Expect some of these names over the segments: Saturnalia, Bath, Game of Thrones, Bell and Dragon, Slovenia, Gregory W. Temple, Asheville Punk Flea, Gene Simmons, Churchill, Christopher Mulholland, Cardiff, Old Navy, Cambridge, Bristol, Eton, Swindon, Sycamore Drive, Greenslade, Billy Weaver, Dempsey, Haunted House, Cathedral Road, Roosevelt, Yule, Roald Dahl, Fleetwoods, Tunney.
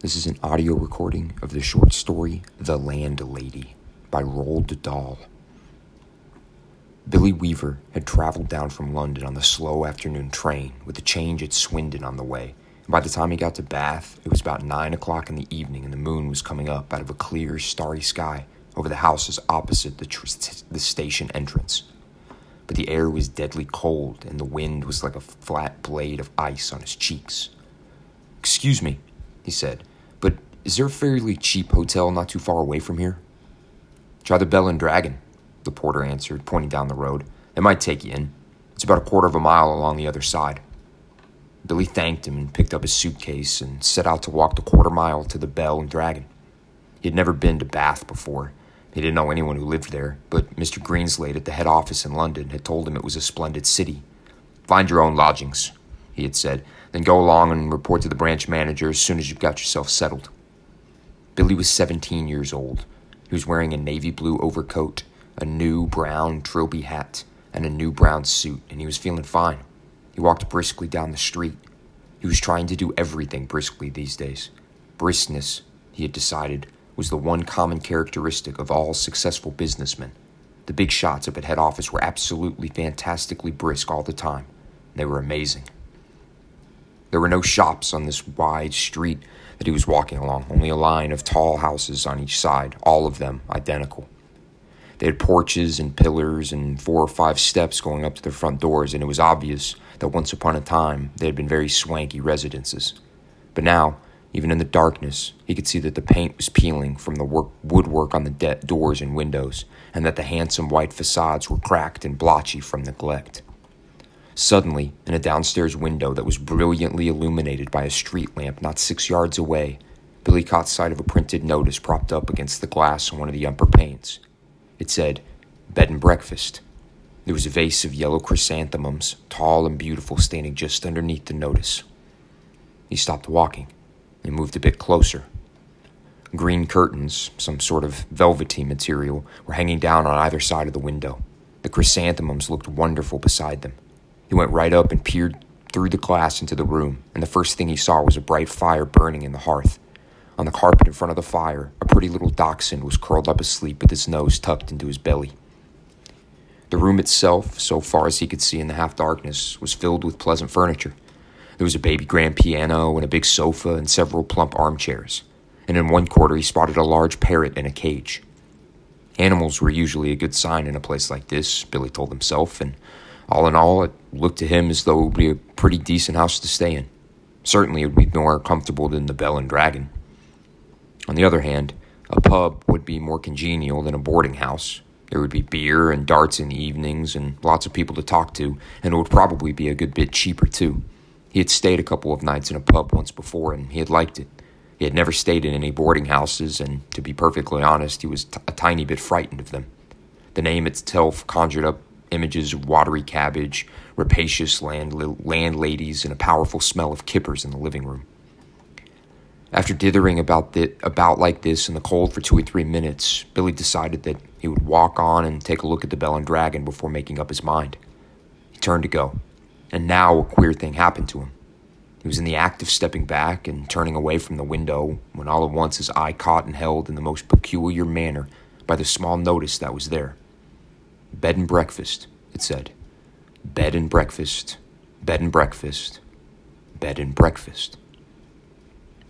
This is an audio recording of the short story, The Landlady, by Roald Dahl. Billy Weaver had traveled down from London on the slow afternoon train with a change at Swindon on the way. And by the time he got to Bath, it was about 9 o'clock in the evening and the moon was coming up out of a clear, starry sky over the houses opposite the station entrance. But the air was deadly cold and the wind was like a flat blade of ice on his cheeks. "Excuse me," he said, "but is there a fairly cheap hotel not too far away from here?" "Try the Bell and Dragon," the porter answered, pointing down the road. "It might take you in. It's about a quarter of a mile along the other side." Billy thanked him and picked up his suitcase and set out to walk the quarter mile to the Bell and Dragon. He had never been to Bath before. He didn't know anyone who lived there, but Mr. Greenslade at the head office in London had told him it was a splendid city. "Find your own lodgings," he had said. "Then go along and report to the branch manager as soon as you've got yourself settled." Billy was 17 years old. He was wearing a navy blue overcoat, a new brown trilby hat, and a new brown suit, and he was feeling fine. He walked briskly down the street. He was trying to do everything briskly these days. Briskness, he had decided, was the one common characteristic of all successful businessmen. The big shots up at head office were absolutely fantastically brisk all the time. They were amazing. There were no shops on this wide street that he was walking along, only a line of tall houses on each side, all of them identical. They had porches and pillars and 4 or 5 steps going up to their front doors, and it was obvious that once upon a time they had been very swanky residences. But now, even in the darkness, he could see that the paint was peeling from the woodwork on the doors and windows, and that the handsome white facades were cracked and blotchy from neglect. Suddenly, in a downstairs window that was brilliantly illuminated by a street lamp not 6 yards away, Billy caught sight of a printed notice propped up against the glass on one of the upper panes. It said, "Bed and Breakfast." There was a vase of yellow chrysanthemums, tall and beautiful, standing just underneath the notice. He stopped walking and moved a bit closer. Green curtains, some sort of velvety material, were hanging down on either side of the window. The chrysanthemums looked wonderful beside them. He went right up and peered through the glass into the room, and the first thing he saw was a bright fire burning in the hearth. On the carpet in front of the fire, a pretty little dachshund was curled up asleep with his nose tucked into his belly. The room itself, so far as he could see in the half-darkness, was filled with pleasant furniture. There was a baby grand piano and a big sofa and several plump armchairs, and in one corner he spotted a large parrot in a cage. Animals were usually a good sign in a place like this, Billy told himself, and all in all, it looked to him as though it would be a pretty decent house to stay in. Certainly it would be more comfortable than the Bell and Dragon. On the other hand, a pub would be more congenial than a boarding house. There would be beer and darts in the evenings and lots of people to talk to, and it would probably be a good bit cheaper too. He had stayed a couple of nights in a pub once before, and he had liked it. He had never stayed in any boarding houses, and to be perfectly honest, he was a tiny bit frightened of them. The name itself conjured up images of watery cabbage, rapacious landladies, and a powerful smell of kippers in the living room. After dithering about like this in the cold for 2 or 3 minutes, Billy decided that he would walk on and take a look at the Bell and Dragon before making up his mind. He turned to go, and now a queer thing happened to him. He was in the act of stepping back and turning away from the window when all at once his eye caught and held in the most peculiar manner by the small notice that was there. "Bed and Breakfast," it said. "Bed and Breakfast, Bed and Breakfast, Bed and Breakfast."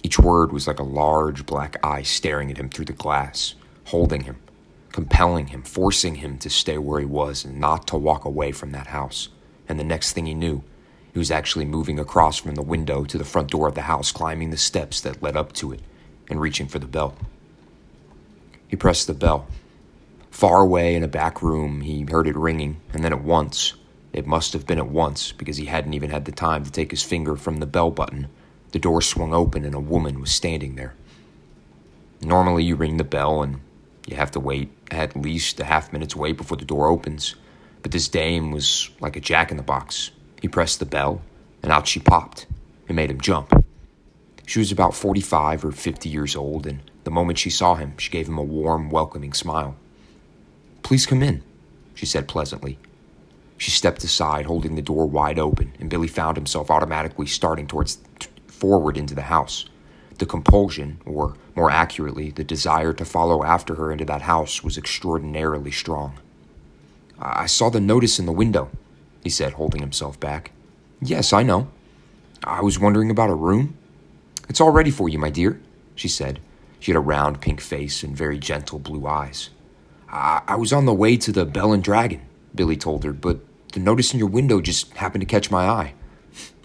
Each word was like a large black eye staring at him through the glass, holding him, compelling him, forcing him to stay where he was and not to walk away from that house. And the next thing he knew, he was actually moving across from the window to the front door of the house, climbing the steps that led up to it, and reaching for the bell. He pressed the bell. Far away in a back room, he heard it ringing, and then at once, it must have been at once, because he hadn't even had the time to take his finger from the bell button, the door swung open and a woman was standing there. Normally, you ring the bell and you have to wait at least a half-minute's wait before the door opens, but this dame was like a jack-in-the-box. He pressed the bell, and out she popped. It made him jump. She was about 45 or 50 years old, and the moment she saw him, she gave him a warm, welcoming smile. "Please come in," she said pleasantly. She stepped aside, holding the door wide open, and Billy found himself automatically starting forward into the house. The compulsion, or more accurately, the desire to follow after her into that house was extraordinarily strong. "I saw the notice in the window," he said, holding himself back. "Yes, I know. I was wondering about a room." "It's all ready for you, my dear," she said. She had a round pink face and very gentle blue eyes. I was on the way to the Bell and Dragon," Billy told her, "but the notice in your window just happened to catch my eye."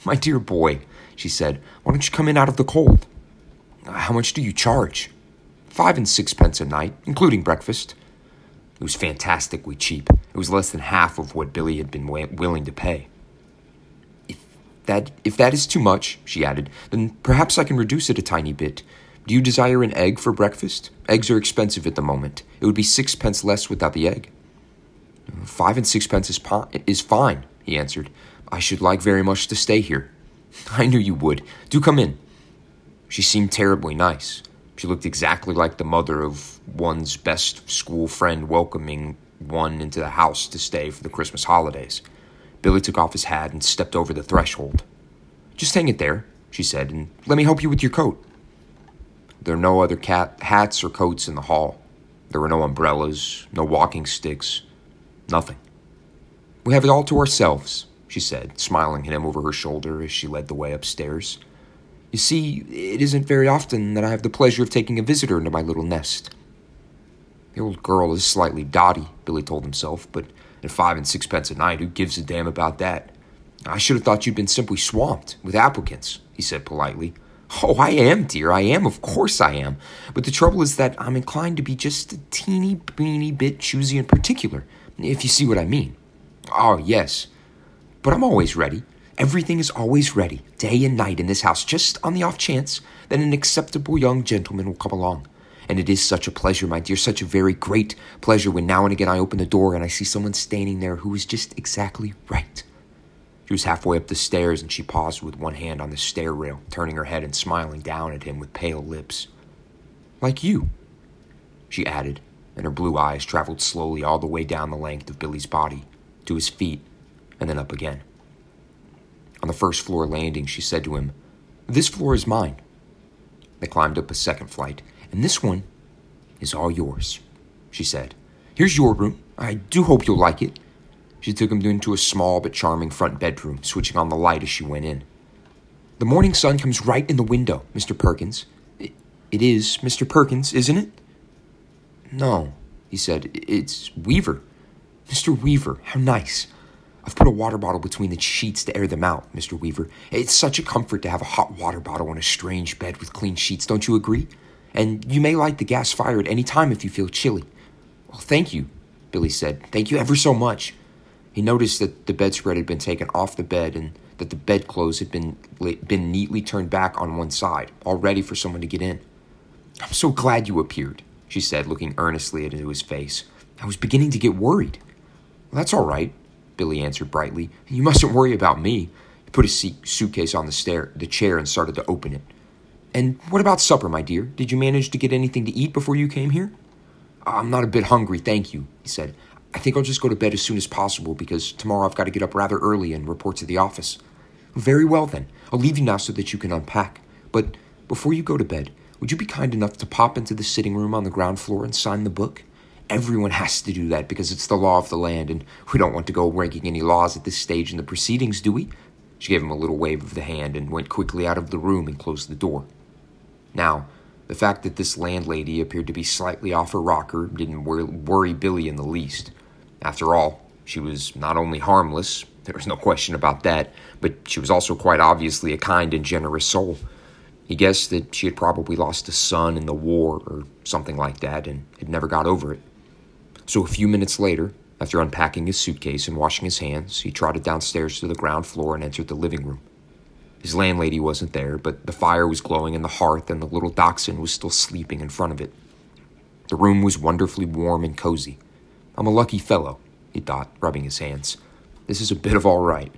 "My dear boy," she said, "why don't you come in out of the cold?" "How much do you charge?" $5 and 6 pence a night, including breakfast." It was fantastically cheap. It was less than half of what Billy had been willing to pay. If that is too much," she added, "then perhaps I can reduce it a tiny bit. Do you desire an egg for breakfast? Eggs are expensive at the moment. It would be 6 pence less without the egg." $5 and 6 pence is fine," he answered. "I should like very much to stay here." "I knew you would. Do come in." She seemed terribly nice. She looked exactly like the mother of one's best school friend welcoming one into the house to stay for the Christmas holidays. Billy took off his hat and stepped over the threshold. "Just hang it there," she said, "and let me help you with your coat." There were no other hats or coats in the hall. There were no umbrellas, no walking sticks, nothing. "We have it all to ourselves," she said, smiling at him over her shoulder as she led the way upstairs. "You see, it isn't very often that I have the pleasure of taking a visitor into my little nest." The old girl is slightly dotty, Billy told himself, but at 5 and 6 pence a night, who gives a damn about that? "I should have thought you'd been simply swamped with applicants," he said politely. "Oh, I am, dear, I am, of course I am. But the trouble is that I'm inclined to be just a teeny beeny bit choosy and particular, if you see what I mean." "Oh, yes. But I'm always ready. Everything is always ready, day and night in this house, just on the off chance that an acceptable young gentleman will come along. And it is such a pleasure, my dear, such a very great pleasure when now and again I open the door and I see someone standing there who is just exactly right." She was halfway up the stairs and she paused with one hand on the stair rail, turning her head and smiling down at him with pale lips. "Like you," she added, and her blue eyes traveled slowly all the way down the length of Billy's body, to his feet, and then up again. On the first floor landing, she said to him, "This floor is mine." They climbed up a second flight. "And this one is all yours," she said. "Here's your room. I do hope you'll like it." She took him into a small but charming front bedroom, switching on the light as she went in. "The morning sun comes right in the window, Mr. Perkins. It is Mr. Perkins, isn't it?" "No," he said. "It's Weaver." "Mr. Weaver, how nice. I've put a water bottle between the sheets to air them out, Mr. Weaver. It's such a comfort to have a hot water bottle on a strange bed with clean sheets, don't you agree? And you may light the gas fire at any time if you feel chilly." "Well, thank you," Billy said. "Thank you ever so much." He noticed that the bedspread had been taken off the bed and that the bedclothes had been neatly turned back on one side, all ready for someone to get in. "I'm so glad you appeared," she said, looking earnestly into his face. "I was beginning to get worried." "Well, that's all right," Billy answered brightly. "You mustn't worry about me." He put his suitcase on the chair and started to open it. "And what about supper, my dear? Did you manage to get anything to eat before you came here?" "I'm not a bit hungry, thank you," he said. "I think I'll just go to bed as soon as possible because tomorrow I've got to get up rather early and report to the office." "Very well, then. I'll leave you now so that you can unpack. But before you go to bed, would you be kind enough to pop into the sitting room on the ground floor and sign the book? Everyone has to do that because it's the law of the land, and we don't want to go breaking any laws at this stage in the proceedings, do we?" She gave him a little wave of the hand and went quickly out of the room and closed the door. Now, the fact that this landlady appeared to be slightly off her rocker didn't worry Billy in the least. After all, she was not only harmless, there was no question about that, but she was also quite obviously a kind and generous soul. He guessed that she had probably lost a son in the war or something like that and had never got over it. So a few minutes later, after unpacking his suitcase and washing his hands, he trotted downstairs to the ground floor and entered the living room. His landlady wasn't there, but the fire was glowing in the hearth and the little dachshund was still sleeping in front of it. The room was wonderfully warm and cozy. "I'm a lucky fellow," he thought, rubbing his hands. "This is a bit of all right."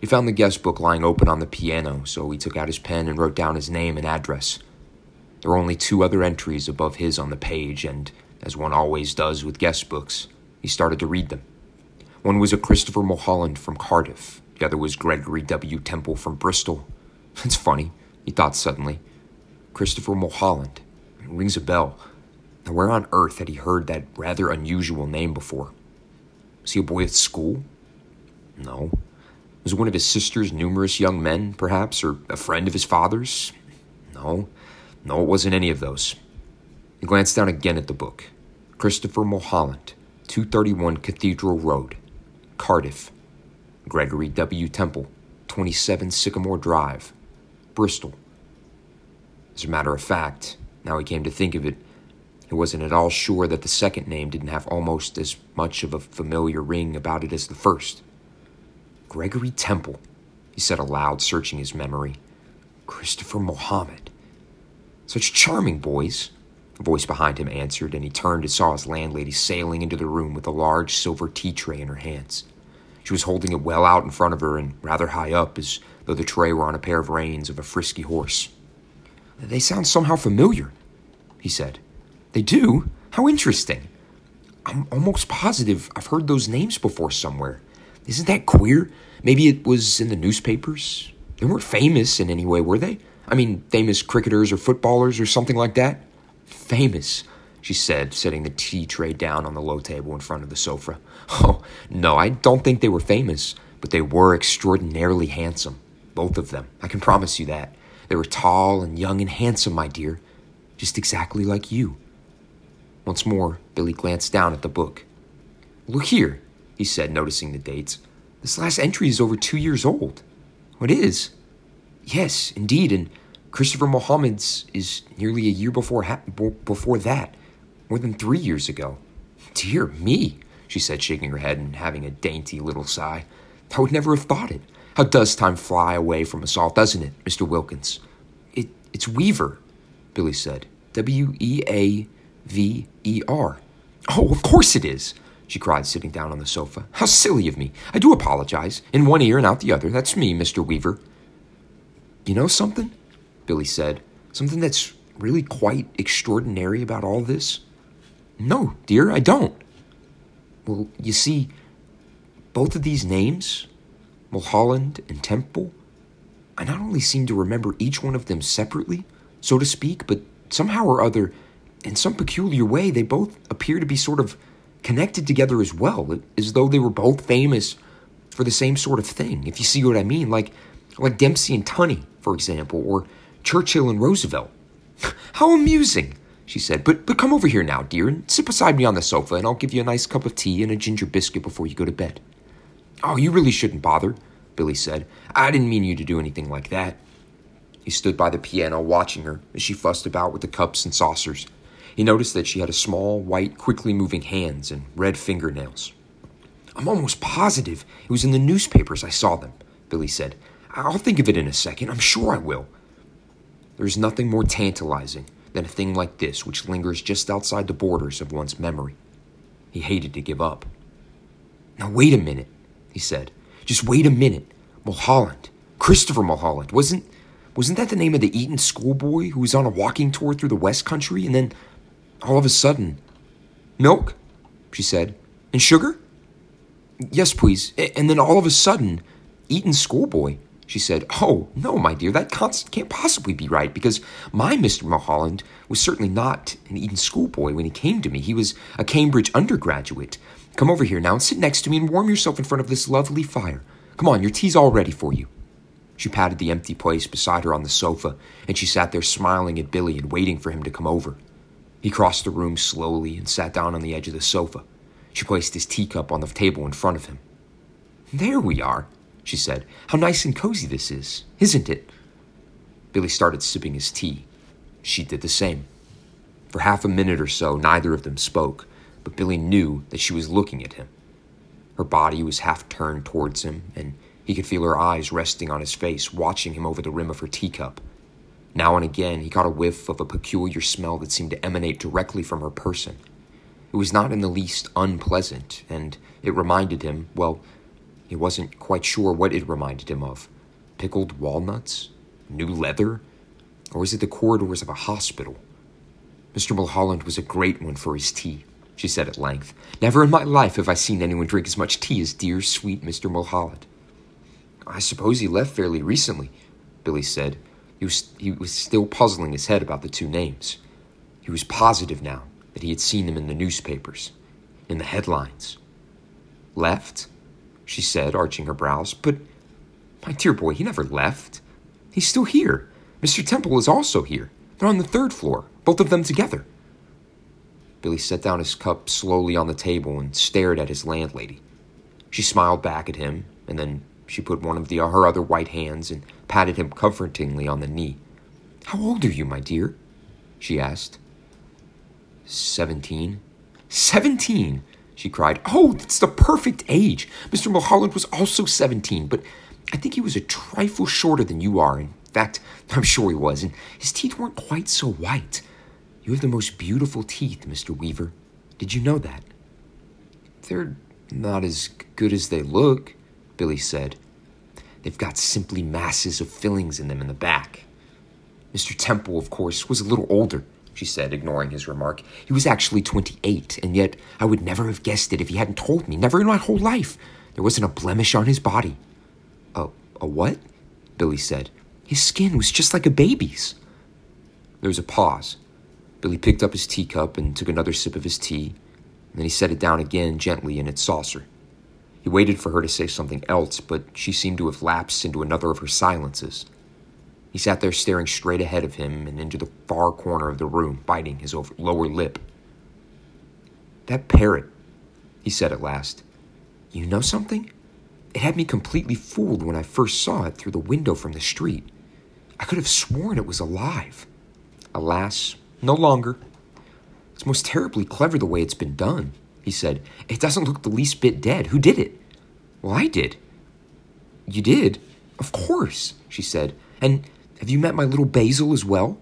He found the guest book lying open on the piano, so he took out his pen and wrote down his name and address. There were only 2 other entries above his on the page, and, as one always does with guest books, he started to read them. One was a Christopher Mulholland from Cardiff. The other was Gregory W. Temple from Bristol. "That's funny," he thought suddenly. Christopher Mulholland. It rings a bell. Now, where on earth had he heard that rather unusual name before? Was he a boy at school? No. Was it one of his sister's numerous young men, perhaps, or a friend of his father's? No. No, it wasn't any of those. He glanced down again at the book. Christopher Mulholland, 231 Cathedral Road, Cardiff. Gregory W. Temple, 27 Sycamore Drive, Bristol. As a matter of fact, now he came to think of it, he wasn't at all sure that the second name didn't have almost as much of a familiar ring about it as the first. Gregory Temple, he said aloud, searching his memory. Christopher Mulholland. Such charming boys, a voice behind him answered, and he turned and saw his landlady sailing into the room with a large silver tea tray in her hands. She was holding it well out in front of her and rather high up, as though the tray were on a pair of reins of a frisky horse. "They sound somehow familiar," he said. "They do? How interesting. I'm almost positive I've heard those names before somewhere. Isn't that queer? Maybe it was in the newspapers. They weren't famous in any way, were they? I mean, famous cricketers or footballers or something like that?" "Famous," she said, setting the tea tray down on the low table in front of the sofa. "Oh, no, I don't think they were famous, but they were extraordinarily handsome, both of them. I can promise you that. They were tall and young and handsome, my dear, just exactly like you." Once more, Billy glanced down at the book. "Look here," he said, noticing the dates. "This last entry is over 2 years old." "Oh, it is?" "Yes, indeed, and Christopher Mulholland's is nearly a year before that, more than 3 years ago." "Dear me," she said, shaking her head and having a dainty little sigh. "I would never have thought it. How does time fly away from us all, doesn't it, Mr. Wilkins?" It's Weaver," Billy said. "Weaver. "Oh, of course it is," she cried, sitting down on the sofa. "How silly of me. I do apologize. In one ear and out the other. That's me, Mr. Weaver." "You know something?" Billy said. "Something that's really quite extraordinary about all this?" "No, dear, I don't." "Well, you see, both of these names, Mulholland and Temple, I not only seem to remember each one of them separately, so to speak, but somehow or other, in some peculiar way, they both appear to be sort of connected together as well, as though they were both famous for the same sort of thing, if you see what I mean, like Dempsey and Tunney, for example, or Churchill and Roosevelt." "How amusing," she said. But come over here now, dear, and sit beside me on the sofa, and I'll give you a nice cup of tea and a ginger biscuit before you go to bed." "Oh, you really shouldn't bother," Billy said. "I didn't mean you to do anything like that." He stood by the piano, watching her as she fussed about with the cups and saucers. He noticed that she had a small, white, quickly moving hands and red fingernails. "I'm almost positive it was in the newspapers I saw them," Billy said. "I'll think of it in a second. I'm sure I will." There is nothing more tantalizing than a thing like this, which lingers just outside the borders of one's memory. He hated to give up. "Now wait a minute," he said. "Just wait a minute. Mulholland, Christopher Mulholland, wasn't that the name of the Eton schoolboy who was on a walking tour through the West Country, and then all of a sudden..." "Milk," she said, "and sugar?" "Yes, please. And then all of a sudden, Eton schoolboy..." She said, "Oh, no, my dear, that can't possibly be right, because my Mr. Mulholland was certainly not an Eton schoolboy when he came to me. He was a Cambridge undergraduate. Come over here now and sit next to me and warm yourself in front of this lovely fire. Come on, your tea's all ready for you." She patted the empty place beside her on the sofa, and she sat there smiling at Billy and waiting for him to come over. He crossed the room slowly and sat down on the edge of the sofa. She placed his teacup on the table in front of him. "There we are," she said. "How nice and cozy this is, isn't it?" Billy started sipping his tea. She did the same. For half a minute or so, neither of them spoke, but Billy knew that she was looking at him. Her body was half turned towards him, and he could feel her eyes resting on his face, watching him over the rim of her teacup. Now and again, he caught a whiff of a peculiar smell that seemed to emanate directly from her person. It was not in the least unpleasant, and it reminded him, well, he wasn't quite sure what it reminded him of. Pickled walnuts? New leather? Or was it the corridors of a hospital? "Mr. Mulholland was a great one for his tea," she said at length. "Never in my life have I seen anyone drink as much tea as dear, sweet Mr. Mulholland." "I suppose he left fairly recently," Billy said. He was still puzzling his head about the two names. He was positive now that he had seen them in the newspapers, in the headlines. Left? She said, arching her brows. But, my dear boy, he never left. He's still here. Mr. Temple is also here. They're on the third floor, both of them together. Billy set down his cup slowly on the table and stared at his landlady. She smiled back at him, and then she put one of her other white hands and patted him comfortingly on the knee. "How old are you, my dear?" she asked. 17. 17, she cried. "Oh, that's the perfect age. Mr. Mulholland was also 17, but I think he was a trifle shorter than you are. In fact, I'm sure he was, and his teeth weren't quite so white. You have the most beautiful teeth, Mr. Weaver. Did you know that?" "They're not as good as they look," Billy said. "They've got simply masses of fillings in them in the back." "Mr. Temple, of course, was a little older," she said, ignoring his remark. "He was actually 28, and yet I would never have guessed it if he hadn't told me. Never in my whole life. There wasn't a blemish on his body." A what?" Billy said. "His skin was just like a baby's." There was a pause. Billy picked up his teacup and took another sip of his tea, and then he set it down again gently in its saucer. He waited for her to say something else, but she seemed to have lapsed into another of her silences. He sat there staring straight ahead of him and into the far corner of the room, biting his lower lip. "That parrot," he said at last. "You know something? It had me completely fooled when I first saw it through the window from the street. I could have sworn it was alive. Alas, no longer. It's most terribly clever the way it's been done," he said. "It doesn't look the least bit dead. Who did it?" "Well, I did." "You did?" "Of course," she said. "And have you met my little Basil as well?"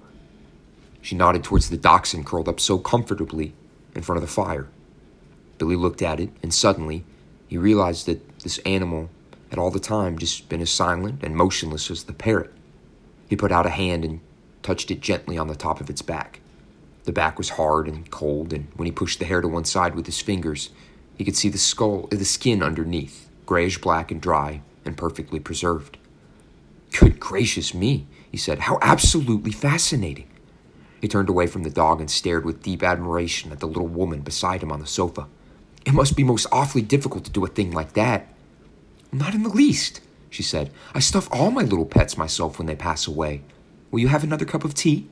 She nodded towards the dachshund curled up so comfortably in front of the fire. Billy looked at it, and suddenly he realized that this animal had all the time just been as silent and motionless as the parrot. He put out a hand and touched it gently on the top of its back. The back was hard and cold, and when he pushed the hair to one side with his fingers, he could see the skin underneath, grayish-black and dry and perfectly preserved. "Good gracious me," he said. "How absolutely fascinating." He turned away from the dog and stared with deep admiration at the little woman beside him on the sofa. "It must be most awfully difficult to do a thing like that." "Not in the least," she said. "I stuff all my little pets myself when they pass away. Will you have another cup of tea?"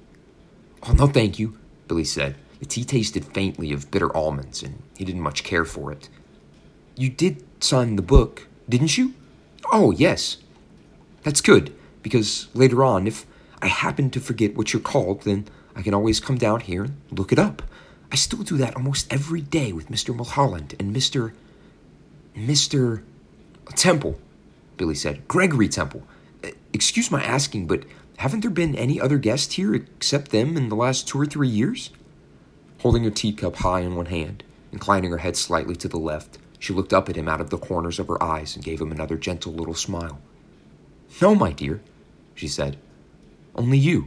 "Oh, no, thank you," Billy said. The tea tasted faintly of bitter almonds, and he didn't much care for it. "You did sign the book, didn't you?" "Oh, yes." "That's good, because later on, if I happen to forget what you're called, then I can always come down here and look it up. I still do that almost every day with Mr. Mulholland and Mr. Temple," Billy said. "Gregory Temple. Excuse my asking, but haven't there been any other guests here except them in the last 2 or 3 years?" Holding her teacup high in one hand, inclining her head slightly to the left, she looked up at him out of the corners of her eyes and gave him another gentle little smile. "No, my dear," she said. "Only you."